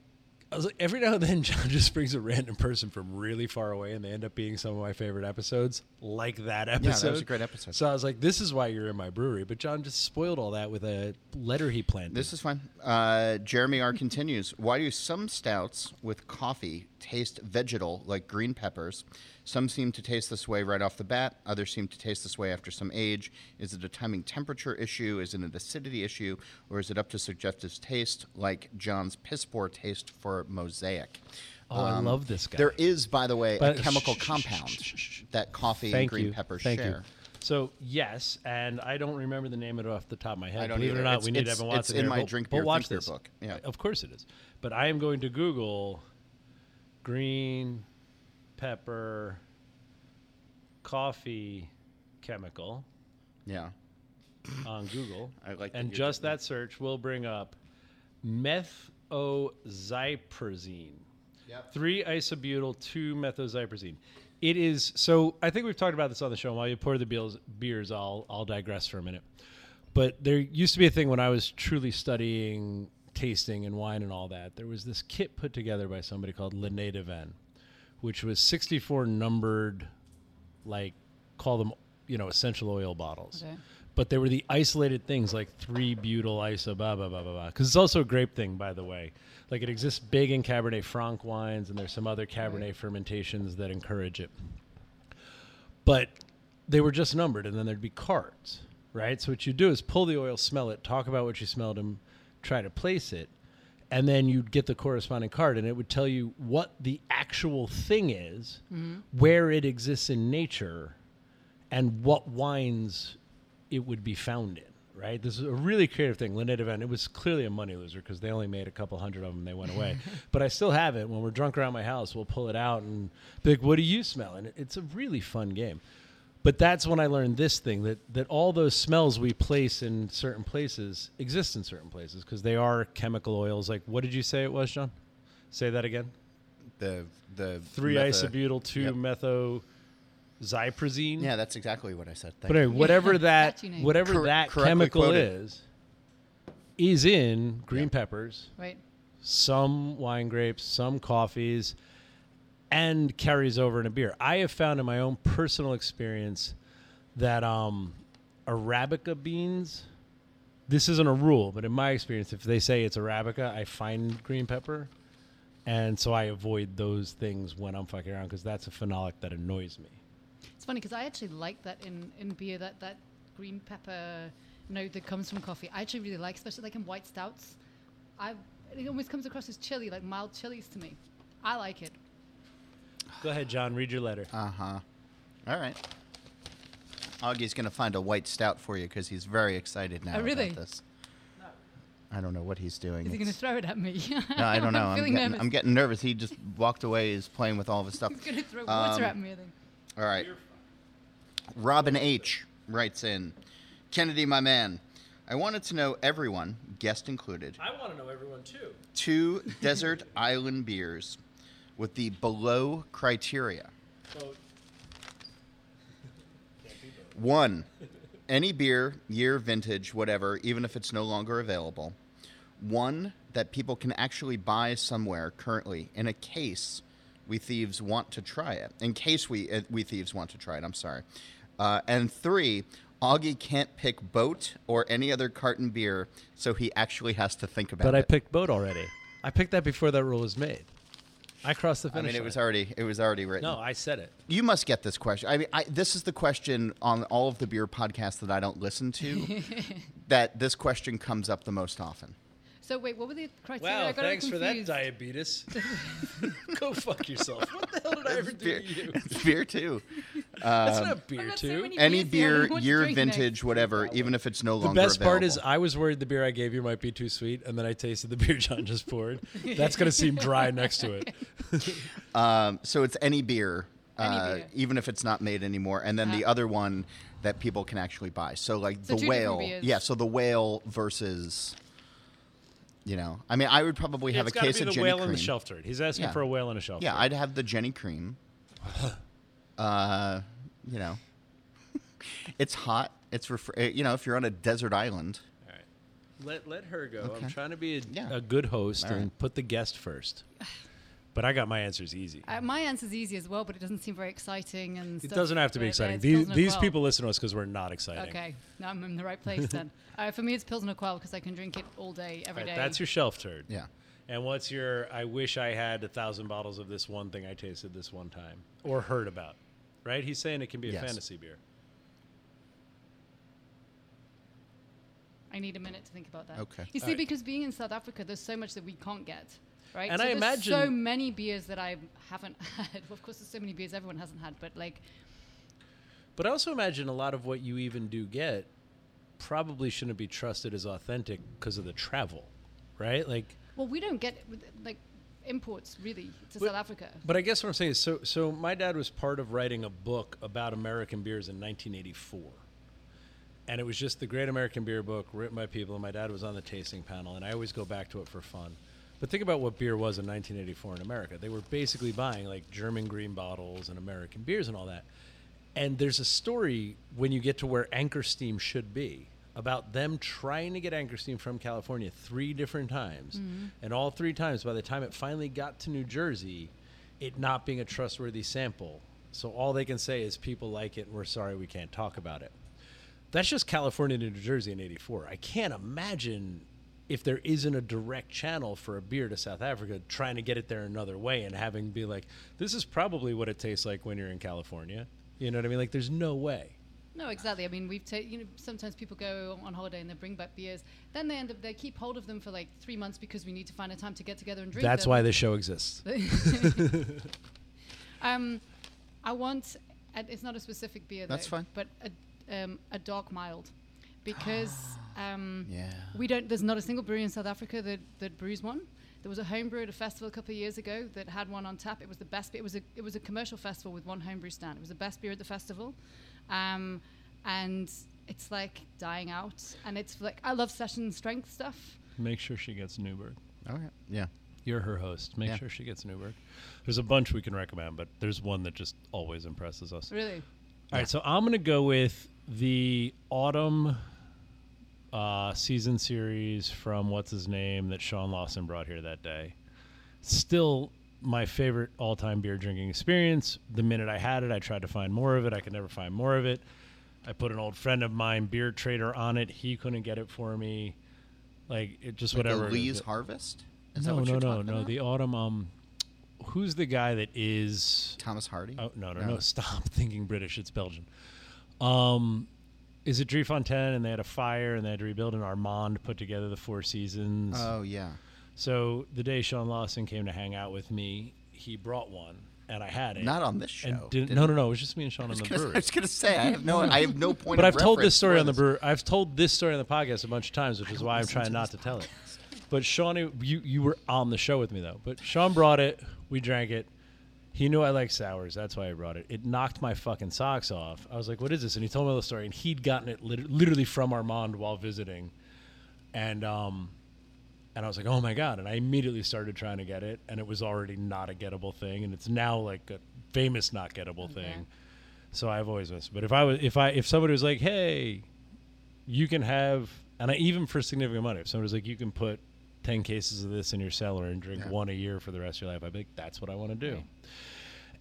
I was like, every now and then John just brings a random person from really far away, and they end up being some of my favorite episodes, like that episode. Yeah, that was a great episode. So I was like, this is why you're in my brewery. But John just spoiled all that with a letter he planted. This is fine. Uh, Jeremy R. continues, why do some stouts with coffee taste vegetal, like green peppers? Some seem to taste this way right off the bat. Others seem to taste this way after some age. Is it a timing temperature issue? Is it an acidity issue? Or is it up to subjective taste, like John's piss-poor taste for Mosaic? Oh, um, I love this guy. There is, by the way, but a chemical sh- compound sh- sh- sh- that coffee and green you. peppers Thank share. You. So, yes, and I don't remember the name of it off the top of my head. I don't Believe either. it or not, it's, we need Evan Watson. It's in here. my we'll, drink beer, we'll watch this. Beer book. Yeah. Of course it is. But I am going to Google green pepper coffee chemical yeah on Google. I like and just that, that search will bring up Méthoxyprézine. Yep. Three isobutyl, two Méthoxyprézine. It is so I think we've talked about this on the show. While you pour the beers, beers I'll I'll digress for a minute. But there used to be a thing when I was truly studying tasting and wine and all that. There was this kit put together by somebody called Le Nativin, which was sixty-four numbered, like, call them, you know, essential oil bottles. Okay. But they were the isolated things like three-butyl iso, blah, blah, blah, blah, blah. Because it's also a grape thing, by the way. Like, it exists big in Cabernet Franc wines, and there's some other Cabernet right. fermentations that encourage it. But they were just numbered, and then there'd be cards, right? So what you do is pull the oil, smell it, talk about what you smelled, and try to place it. And then you'd get the corresponding card, and it would tell you what the actual thing is, mm-hmm. where it exists in nature, and what wines it would be found in, right? This is a really creative thing. Le Nativin, it was clearly a money loser because they only made a couple hundred of them and they went away. But I still have it. When we're drunk around my house, we'll pull it out and be like, what do you smell? And it's a really fun game. But that's when I learned this thing, that that all those smells we place in certain places exist in certain places because they are chemical oils. Like, what did you say it was, John? Say that again. The the three metho- isobutyl, two yep. metho. Zyprazine. Yeah, that's exactly what I said. Thank but anyway, whatever yeah, that whatever Cor- that chemical quoted. is, is in green yeah. peppers, right? Some wine grapes, some coffees, and carries over in a beer. I have found in my own personal experience that um, Arabica beans. This isn't a rule, but in my experience, if they say it's Arabica, I find green pepper, and so I avoid those things when I'm fucking around because that's a phenolic that annoys me. It's funny because I actually like that in, in beer, that, that green pepper note that comes from coffee. I actually really like, especially like in white stouts. I It almost comes across as chili, like mild chilies to me. I like it. Go ahead, John. Read your letter. Uh-huh. All right. Augie's going to find a white stout for you because he's very excited now oh, really? about this. No. I don't know what he's doing. Is it's he going to throw it at me? No, I don't know. I'm, I'm, getting, nervous. I'm getting nervous. He just walked away. He's playing with all of his stuff. He's going to throw um, water at me, I think. All right. Robin H. writes in, Kennedy, my man, I wanted to know everyone, guest included. I want to know everyone, too. Two desert island beers with the below criteria. Well, one, any beer, year, vintage, whatever, even if it's no longer available. One, that people can actually buy somewhere currently in a case. We thieves want to try it. In case we uh, we thieves want to try it, I'm sorry. Uh, and three, Augie can't pick boat or any other carton beer, so he actually has to think about but it. But I picked boat already. I picked that before that rule was made. I crossed the finish I mean, it line. was already it was already written. No, I said it. You must get this question. I mean, I, this is the question on all of the beer podcasts that I don't listen to. That this question comes up the most often. So wait, what were the criteria? Wow, I got thanks for that, diabetes. Go fuck yourself. What the hell did I ever do to you? It's beer too. Um, That's not beer too. Any beer, year, vintage, next. whatever, yeah, even if it's no the longer available. The best part is I was worried the beer I gave you might be too sweet, and then I tasted the beer John just poured. That's going to seem dry next to it. um, so it's any beer, uh, any beer, even if it's not made anymore. And then uh-huh. the other one that people can actually buy. So like so the whale. Yeah, so the whale versus... You know, I mean, I would probably yeah, have a case be of the Jenny whale cream. And the shelf turd. He's asking yeah. for a whale and a shelf turd. Yeah, I'd have the Jenny cream. uh, you know, it's hot. It's ref- you know, if you're on a desert island. All right, let let her go. Okay. I'm trying to be a, yeah. a good host right. and put the guest first. But I got my answers easy. Uh, my answer's easy as well, but it doesn't seem very exciting and. Stuff. It doesn't have to be yeah, exciting. These these well. people listen to us because we're not exciting. Okay, now I'm in the right place then. Uh, for me, it's Pilsner Quell because I can drink it all day, every all right, day. That's your shelf turd. Yeah. And what's your? I wish I had a thousand bottles of this one thing I tasted this one time or heard about. Right? He's saying it can be yes. a fantasy beer. I need a minute to think about that. Okay. You see, right. because being in South Africa, there's so much that we can't get. Right? And so I imagine so many beers that I haven't had. Well, of course, there's so many beers everyone hasn't had, but like. But I also imagine a lot of what you even do get probably shouldn't be trusted as authentic because of the travel, right? Like. Well, we don't get like imports really to but, South Africa. But I guess what I'm saying is, so so my dad was part of writing a book about American beers in nineteen eighty-four. And it was just the Great American Beer Book written by people, and my dad was on the tasting panel, and I always go back to it for fun. But think about what beer was in nineteen eighty-four in America. They were basically buying like German green bottles and American beers and all that. And there's a story when you get to where Anchor Steam should be about them trying to get Ankerstein from California three different times. Mm-hmm. And all three times, by the time it finally got to New Jersey, it not being a trustworthy sample. So all they can say is people like it and we're sorry we can't talk about it. That's just California to New Jersey in eighty-four. I can't imagine if there isn't a direct channel for a beer to South Africa trying to get it there another way and having be like, this is probably what it tastes like when you're in California. You know what I mean? Like, there's no way. No, exactly. I mean, we've ta- you know, sometimes people go on holiday and they bring back beers. Then they end up, they keep hold of them for like three months because we need to find a time to get together and drink That's them. Why the show exists. um, I want, a, it's not a specific beer though. That's fine. But a, um, a dark mild. Because um, yeah. we don't, there's not a single brewery in South Africa that, that brews one. There was a homebrew at a festival a couple of years ago that had one on tap. It was the best. It was a it was a commercial festival with one homebrew stand. It was the best beer at the festival, um, and it's like dying out. And it's like, I love session strength stuff. Make sure she gets Newberg. All right. Yeah. You're her host. Make yeah. sure she gets Newberg. There's a bunch we can recommend, but there's one that just always impresses us. Really. All yeah. right. So I'm gonna go with the autumn. Uh, season series from what's his name that Sean Lawson brought here that day. Still my favorite all-time beer drinking experience. The minute I had it, I tried to find more of it. I could never find more of it. I put an old friend of mine, beer trader, on it. He couldn't get it for me. Like it just like whatever. The Lee's Harvest? Is no, that what no, you're no, no. About? The autumn. Um, who's the guy that is Thomas Hardy? Oh no, no, no. no stop thinking British. It's Belgian. Um. Is it Driefontein, and they had a fire, and they had to rebuild, and Armand put together the Four Seasons. Oh, yeah. So the day Sean Lawson came to hang out with me, he brought one, and I had it. Not on this show. And didn't, didn't no, no, no. It was just me and Sean on the brewery. I was going to say, I have no I have no point But I've told this story on the brewery. I've told this story on the podcast a bunch of times, which is why I'm trying not to tell it. But Sean, you, you were on the show with me, though. But Sean brought it. We drank it. He knew I like sours. That's why I brought it. It knocked my fucking socks off. I was like, what is this? And he told me the story. And he'd gotten it lit- literally from Armand while visiting. And um, and I was like, oh, my God. And I immediately started trying to get it. And it was already not a gettable thing. And it's now like a famous not gettable okay. thing. So I've always missed. But if I was, if I, if somebody was like, hey, you can have, and I, even for significant money, if somebody was like, you can put ten cases of this in your cellar and drink yeah. one a year for the rest of your life, I'd be like, that's what I want to do. Right.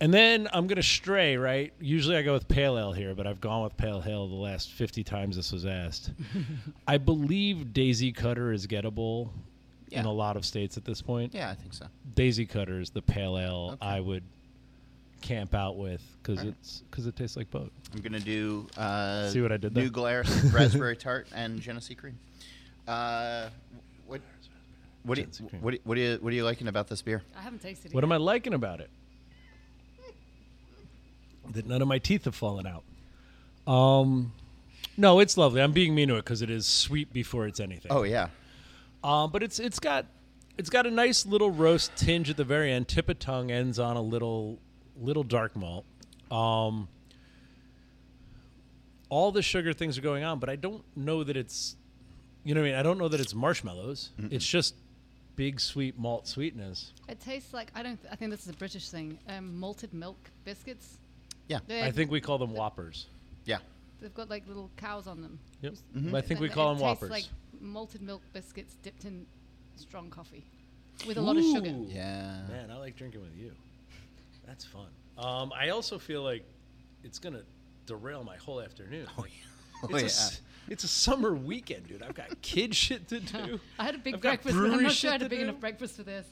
And then I'm going to stray, right? Usually I go with pale ale here, but I've gone with pale ale the last fifty times this was asked. I believe Daisy Cutter is gettable yeah. in a lot of states at this point. Yeah, I think so. Daisy Cutter is the pale ale okay. I would camp out with because right. it's because it tastes like boat. I'm going to do uh, See what I did New Glarus, raspberry tart, and Genesee cream. Uh, what... What do, you, what, do, what, do you, what are you liking about this beer? I haven't tasted it What yet. am I liking about it? That none of my teeth have fallen out. Um, no, it's lovely. I'm being mean to it because it is sweet before it's anything. Oh, yeah. Um, but it's it's got it's got a nice little roast tinge at the very end. Tip of tongue ends on a little little dark malt. Um, all the sugar things are going on, but I don't know that it's, you know what I mean? I don't know that it's marshmallows. Mm-mm. It's just big sweet malt sweetness. It tastes like, I don't. Th- I think this is a British thing. Um, malted milk biscuits. Yeah, they're, I think we call them Whoppers. Yeah, they've got like little cows on them. Yep, mm-hmm. I think we call them Whoppers. It tastes like malted milk biscuits dipped in strong coffee with a Ooh. lot of sugar. Yeah, man, I like drinking with you. That's fun. Um, I also feel like it's gonna derail my whole afternoon. Oh yeah. It's, oh, a yeah. s- it's a summer weekend, dude. I've got kid shit to do. No, I had a big I've breakfast. I'm not sure I had a big do. enough breakfast for this.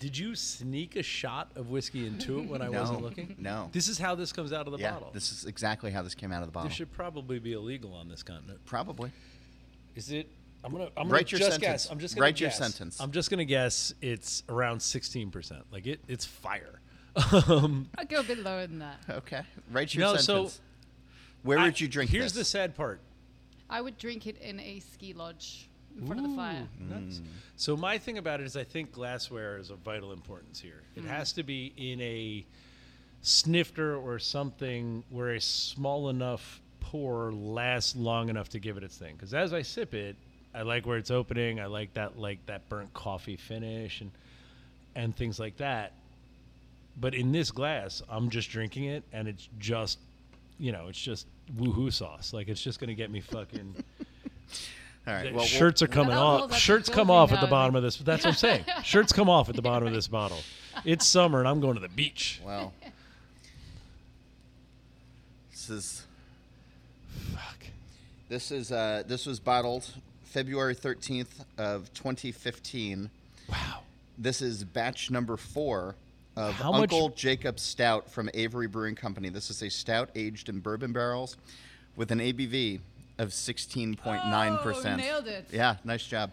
Did you sneak a shot of whiskey into it when I no, wasn't looking? No. This is how this comes out of the yeah, bottle. This is exactly how this came out of the bottle. This should probably be illegal on this continent. Probably. Is it? I'm gonna. I'm Write gonna your just sentence. guess. I'm just gonna Write guess. your sentence. I'm just gonna guess it's around sixteen percent. Like it. It's fire. um, I'll go a bit lower than that. Okay. Write your no, sentence. So, Where I, would you drink here's this? Here's the sad part. I would drink it in a ski lodge in Ooh, front of the fire. Nice. Mm. So my thing about it is I think glassware is of vital importance here. It mm. has to be in a snifter or something where a small enough pour lasts long enough to give it its thing. Because as I sip it, I like where it's opening. I like that like that burnt coffee finish and and things like that. But in this glass, I'm just drinking it, and it's just... You know, it's just woohoo sauce. Like, it's just going to get me fucking. All right. Well, shirts we'll, are coming off. Shirts come off at the bottom of this. But that's what I'm saying. Shirts come off at the bottom of this bottle. It's summer and I'm going to the beach. Well, this is. Fuck. This is. Uh, this was bottled February thirteenth of twenty fifteen. Wow. This is batch number four of How Uncle much? Jacob's Stout from Avery Brewing Company. This is a stout aged in bourbon barrels with an A B V of sixteen point nine percent. Oh, nailed it. Yeah, nice job.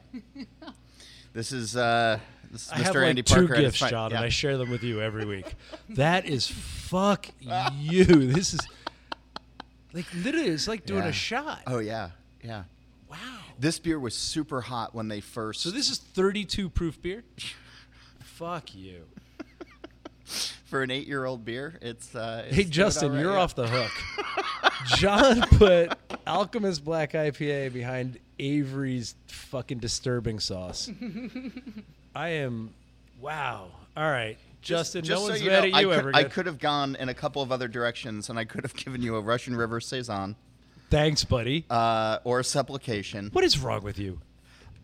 This is uh, this is Mister I have Andy like two Parker. Gifts, John, yeah. And I share them with you every week. That is fuck you. This is like literally it's like doing yeah. a shot. Oh, yeah, yeah. Wow. This beer was super hot when they first. So this is thirty-two proof beer? Fuck you. For an eight-year-old beer, it's. Uh, it's hey, Justin, right you're here. Off the hook. John put Alchemist Black I P A behind Avery's fucking disturbing sauce. I am. Wow. All right. Justin, just, no just one's so mad know, at you I ever could, I could have gone in a couple of other directions, and I could have given you a Russian River Saison. Thanks, buddy. Uh, or a supplication. What is wrong with you?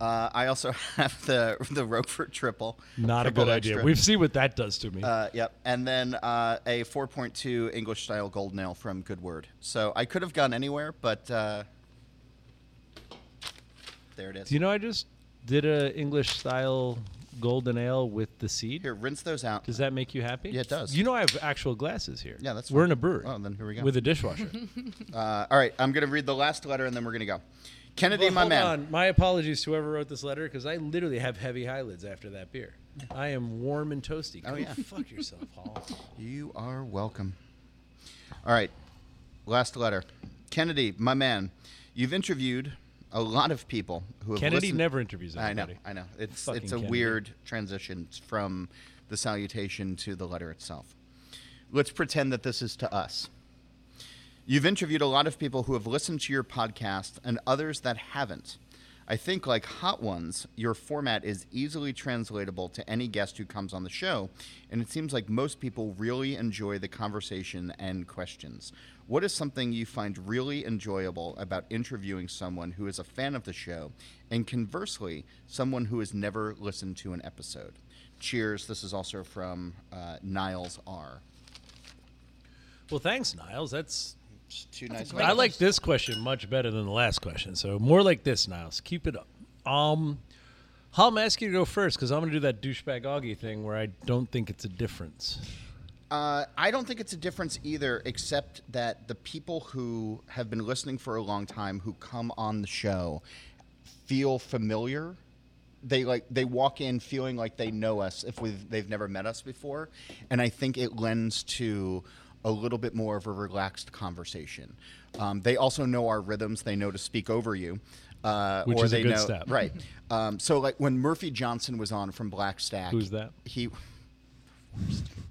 Uh, I also have the the Roquefort triple. Not triple a good extra. Idea. We've seen what that does to me. Uh, yep. And then uh, a four point two English-style golden ale from Good Word. So I could have gone anywhere, but uh, there it is. Do you know I just did a English-style golden ale with the seed? Here, rinse those out. Does that make you happy? Yeah, it does. You know I have actual glasses here. Yeah, that's fine. We're in a brewery. Oh, then here we go. With a dishwasher. uh, all right. I'm going to read the last letter, and then we're going to go. Kennedy, well, my hold man. On. My apologies to whoever wrote this letter, because I literally have heavy high lids after that beer. I am warm and toasty. Go oh, yeah. Fuck yourself, Hall. You are welcome. All right. Last letter. Kennedy, my man, you've interviewed a lot of people who have Kennedy listened. never interviews anybody. I know. I know. It's, it's a Kennedy. Weird transition from the salutation to the letter itself. Let's pretend that this is to us. You've interviewed a lot of people who have listened to your podcast and others that haven't. I think, like Hot Ones, your format is easily translatable to any guest who comes on the show, and it seems like most people really enjoy the conversation and questions. What is something you find really enjoyable about interviewing someone who is a fan of the show, and conversely, someone who has never listened to an episode? Cheers. This is also from uh, Niles R. Well, thanks, Niles. That's... Too nice. I like this question much better than the last question. So more like this, Niles. Keep it up. Um, I'm asking you to go first because I'm going to do that douchebag Augie thing where I don't think it's a difference. Uh, I don't think it's a difference either, except that the people who have been listening for a long time who come on the show feel familiar. They like they walk in feeling like they know us if we've, they've never met us before. And I think it lends to a little bit more of a relaxed conversation. Um, they also know our rhythms. They know to speak over you. Uh, Which or is they a good know, step. Right. Um, so like when Murphy Johnson was on from Blackstack. Who's that? He, worst,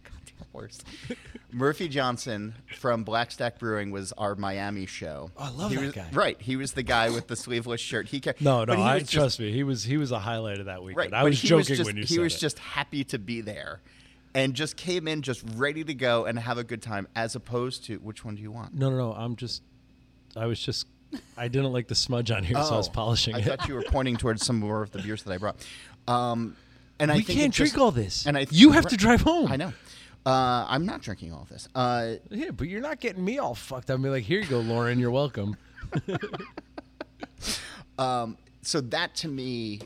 goddamn worst. Murphy Johnson from Blackstack Brewing was our Miami show. Oh, I love he that was, guy. Right. He was the guy with the sleeveless shirt. He kept, No, no, he I, just, trust me. He was he was a highlight of that weekend. Right, I was joking was just, when you said it. He was just happy to be there. And just came in just ready to go and have a good time, as opposed to, which one do you want? No, no, no. I'm just, I was just, I didn't like the smudge on here, oh, so I was polishing I it. I thought you were pointing towards some more of the beers that I brought. Um, and we I think can't drink just, all this. And I th- you have to drive home. I know. Uh, I'm not drinking all this. Uh, yeah, but you're not getting me all fucked up. I'm like, here you go, Lauren. You're welcome. um, so that to me...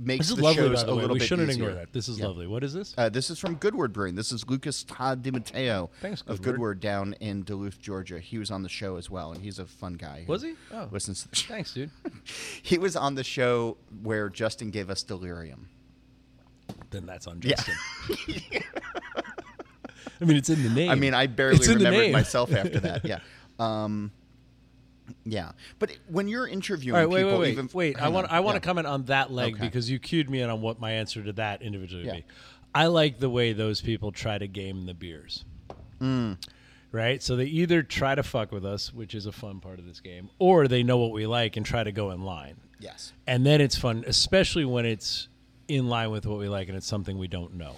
Makes this is the lovely, shows by the a way. Little we bit shouldn't easier. Ignore that. This is yeah. lovely. What is this? Uh, this is from Good Word Brewing. This is Lucas Todd DiMatteo Thanks, Good of Good Word. Word down in Duluth, Georgia. He was on the show as well, and he's a fun guy. Was he? Oh, listens to the show. Thanks, dude. He was on the show where Justin gave us delirium. Then that's on Justin. Yeah. I mean, it's in the name. I mean, I barely remembered myself after that. Yeah. Um, Yeah, but when you're interviewing All right, wait, people, wait, wait, even, wait. I want I want yeah. to comment on that leg okay. because you cued me in on what my answer to that individually would yeah. be. I like the way those people try to game the beers, mm. right? So they either try to fuck with us, which is a fun part of this game, or they know what we like and try to go in line. Yes, and then it's fun, especially when it's in line with what we like and it's something we don't know.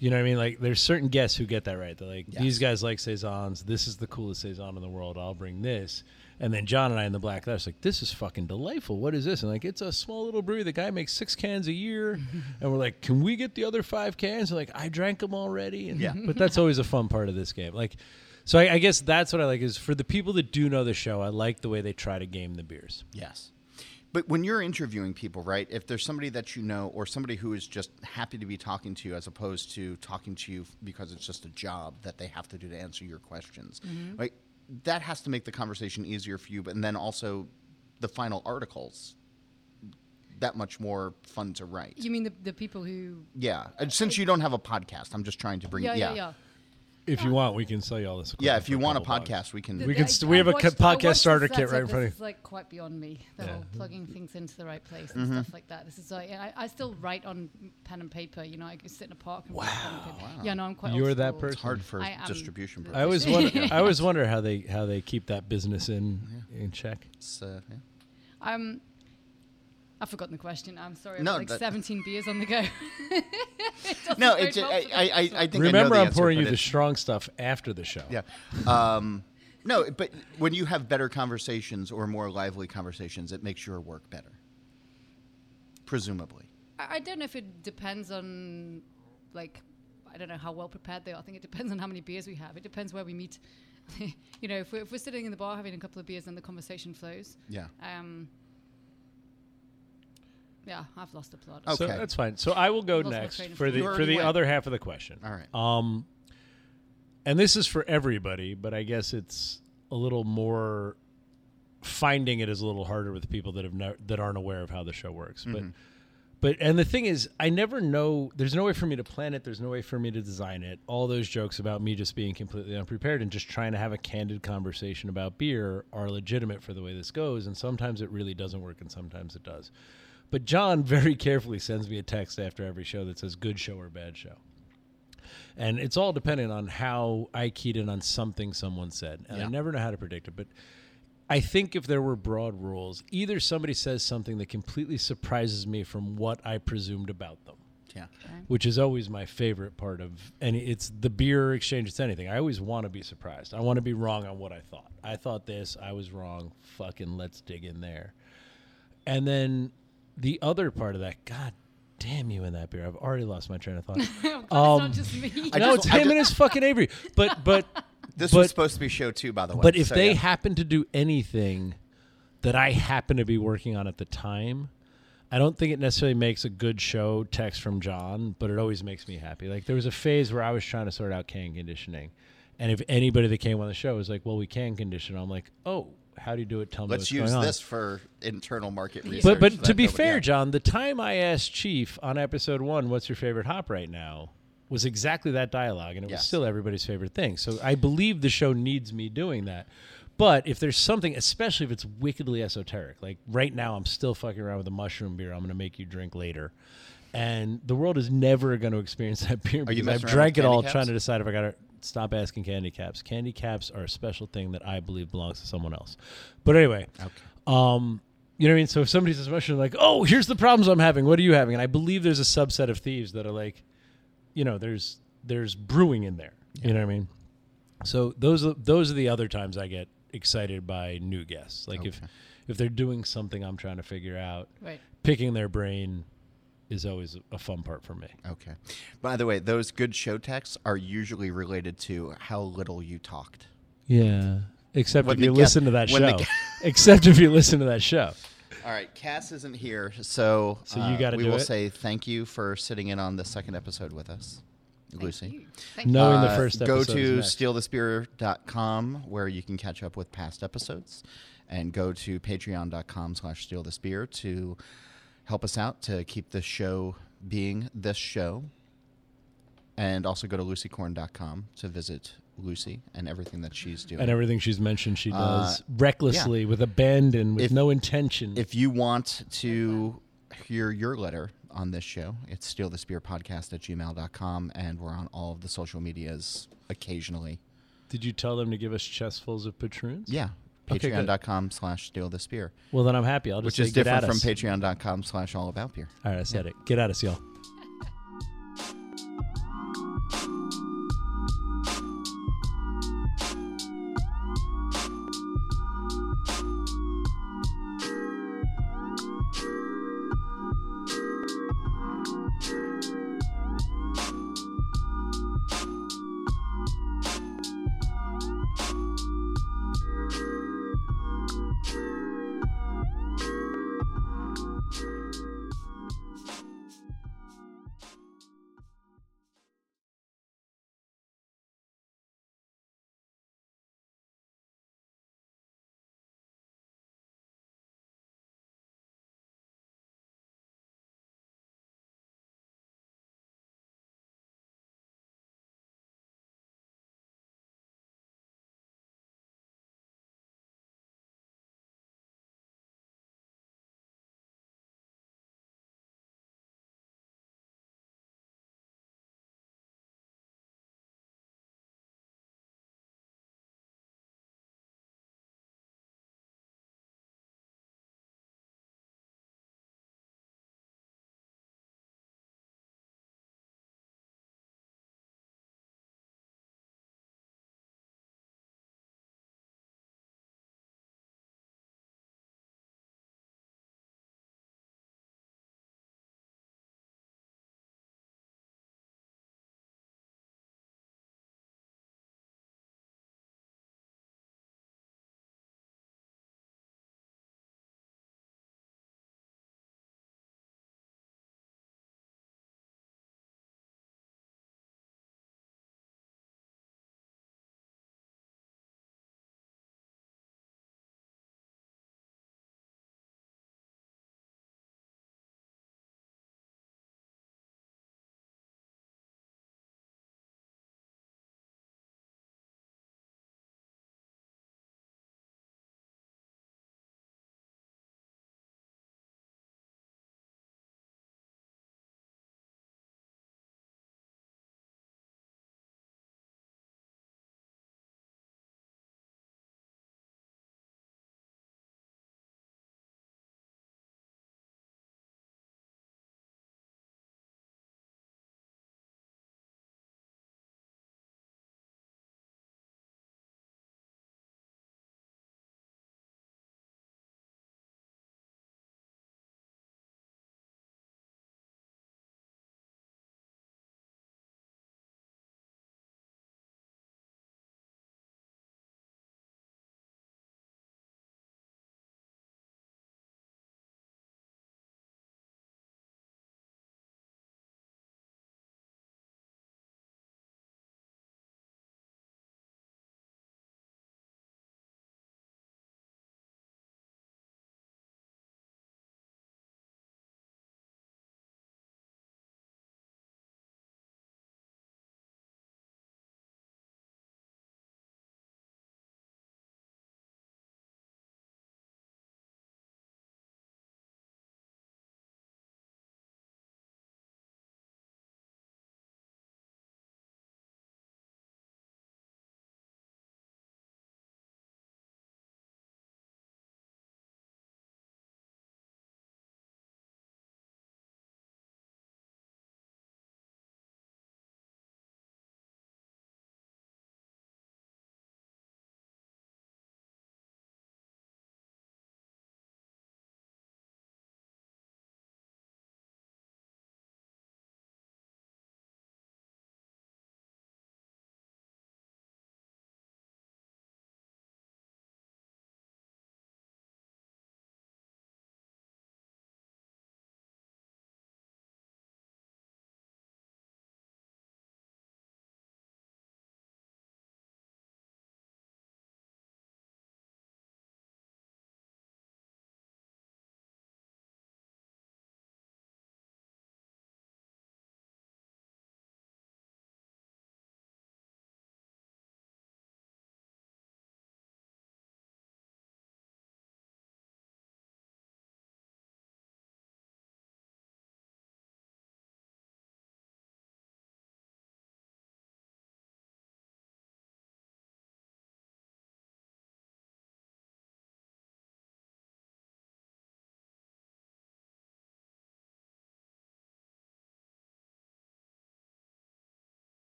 You know what I mean? Like, there's certain guests who get that right. They're like, yes. these guys like Saisons. This is the coolest Saison in the world. I'll bring this. And then John and I in the Black Lotus, like, this is fucking delightful. What is this? And like, it's a small little brewery. The guy makes six cans a year. And we're like, can we get the other five cans? And like, I drank them already. And, yeah. But that's always a fun part of this game. Like, so I, I guess that's what I like is for the people that do know the show, I like the way they try to game the beers. Yes. But when you're interviewing people, right, if there's somebody that you know or somebody who is just happy to be talking to you as opposed to talking to you because it's just a job that they have to do to answer your questions, mm-hmm. like that has to make the conversation easier for you. But and then also the final articles, that much more fun to write. You mean the, the people who... Yeah. And since you don't have a podcast, I'm just trying to bring... Yeah, yeah, yeah. yeah. If you want, we can sell you all this. Yeah, if you want a podcast, we can. We can. St- we have a watched, podcast starter kit right in front of you. This is like quite beyond me. The yeah. whole plugging things into the right place and mm-hmm. stuff like that. This is like, I, I still write on pen and paper. You know, I sit in a park. And wow. Wow. Yeah, no, I'm quite. You're that person. It's hard for distribution purposes. I always wonder. I always wonder how they how they keep that business in yeah. in check. So, yeah. Um, I've forgotten the question. I'm sorry. I've no, got like seventeen beers on the go. it no, it j- well I, I, I think remember I know I'm answer, pouring you the strong stuff after the show. Yeah. Um, no, but when you have better conversations or more lively conversations, it makes your work better, presumably. I, I don't know if it depends on, like, I don't know how well prepared they are. I think it depends on how many beers we have. It depends where we meet. you know, if we're, if we're sitting in the bar having a couple of beers, then the conversation flows. Yeah. Um. Yeah, I've lost the plot. Okay, so that's fine. So I will go next for the for the went. other half of the question. All right. Um, and this is for everybody, but I guess it's a little more. Finding it is a little harder with people that have no, that aren't aware of how the show works. Mm-hmm. But but and the thing is, I never know. There's no way for me to plan it. There's no way for me to design it. All those jokes about me just being completely unprepared and just trying to have a candid conversation about beer are legitimate for the way this goes. And sometimes it really doesn't work, and sometimes it does. But John very carefully sends me a text after every show that says good show or bad show. And it's all dependent on how I keyed in on something someone said. And yeah. I never know how to predict it. But I think if there were broad rules, either somebody says something that completely surprises me from what I presumed about them. Yeah. Okay. Which is always my favorite part of any. It's the beer exchange. It's anything. I always want to be surprised. I want to be wrong on what I thought. I thought this. I was wrong. Fucking let's dig in there. And then... the other part of that, God damn you in that beer. I've already lost my train of thought. um, it's not just me. No, just, it's I him just, and his fucking Avery. But but this but, was supposed to be show two, by the way. But if so, they yeah. happen to do anything that I happen to be working on at the time, I don't think it necessarily makes a good show text from John, but it always makes me happy. Like there was a phase where I was trying to sort out can conditioning. And if anybody that came on the show was like, well, we can condition, I'm like, oh. How do you do it? Tell me what's going on. Let's use this for internal market research. But, but to be fair, John, the time I asked Chief on episode one, what's your favorite hop right now, was exactly that dialogue, and it was still everybody's favorite thing. So I believe the show needs me doing that. But if there's something, especially if it's wickedly esoteric, like right now I'm still fucking around with a mushroom beer I'm going to make you drink later, and the world is never going to experience that beer because I've drank it all trying to decide if I got it. Stop asking candy caps. Candy caps are a special thing that I believe belongs to someone else. But anyway, okay. um, you know what I mean? So if somebody's especially like, oh, here's the problems I'm having. What are you having? And I believe there's a subset of thieves that are like, you know, there's there's brewing in there. Yeah. You know what I mean? So those are, those are the other times I get excited by new guests. Like okay. if, if they're doing something I'm trying to figure out, right. picking their brain is always a fun part for me. Okay. By the way, those good show texts are usually related to how little you talked. Yeah. Except when if you guest, listen to that show. G- Except if you listen to that show. All right. Cass isn't here, so, so you gotta uh, we do will it? say thank you for sitting in on the second episode with us, thank Lucy. You. Thank you. Knowing uh, the first episode. Go to steal this beer dot com where you can catch up with past episodes, and go to patreon dot com slash steal this beer to help us out to keep this show being this show. And also go to lucy korn dot com to visit Lucy and everything that she's doing. And everything she's mentioned she does uh, recklessly, yeah. with abandon, with if, no intention. If you want to hear your letter on this show, it's steal this beer podcast at gmail dot com, and we're on all of the social medias occasionally. Did you tell them to give us chestfuls of patroons? Yeah. patreon dot com slash steal this beer Well, then I'm happy. I'll just Which is say, different from patreon dot com slash all about beer. All right, I said yeah. it. Get at us, y'all.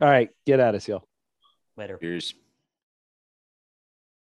All right. Get at us, y'all. Later. Cheers.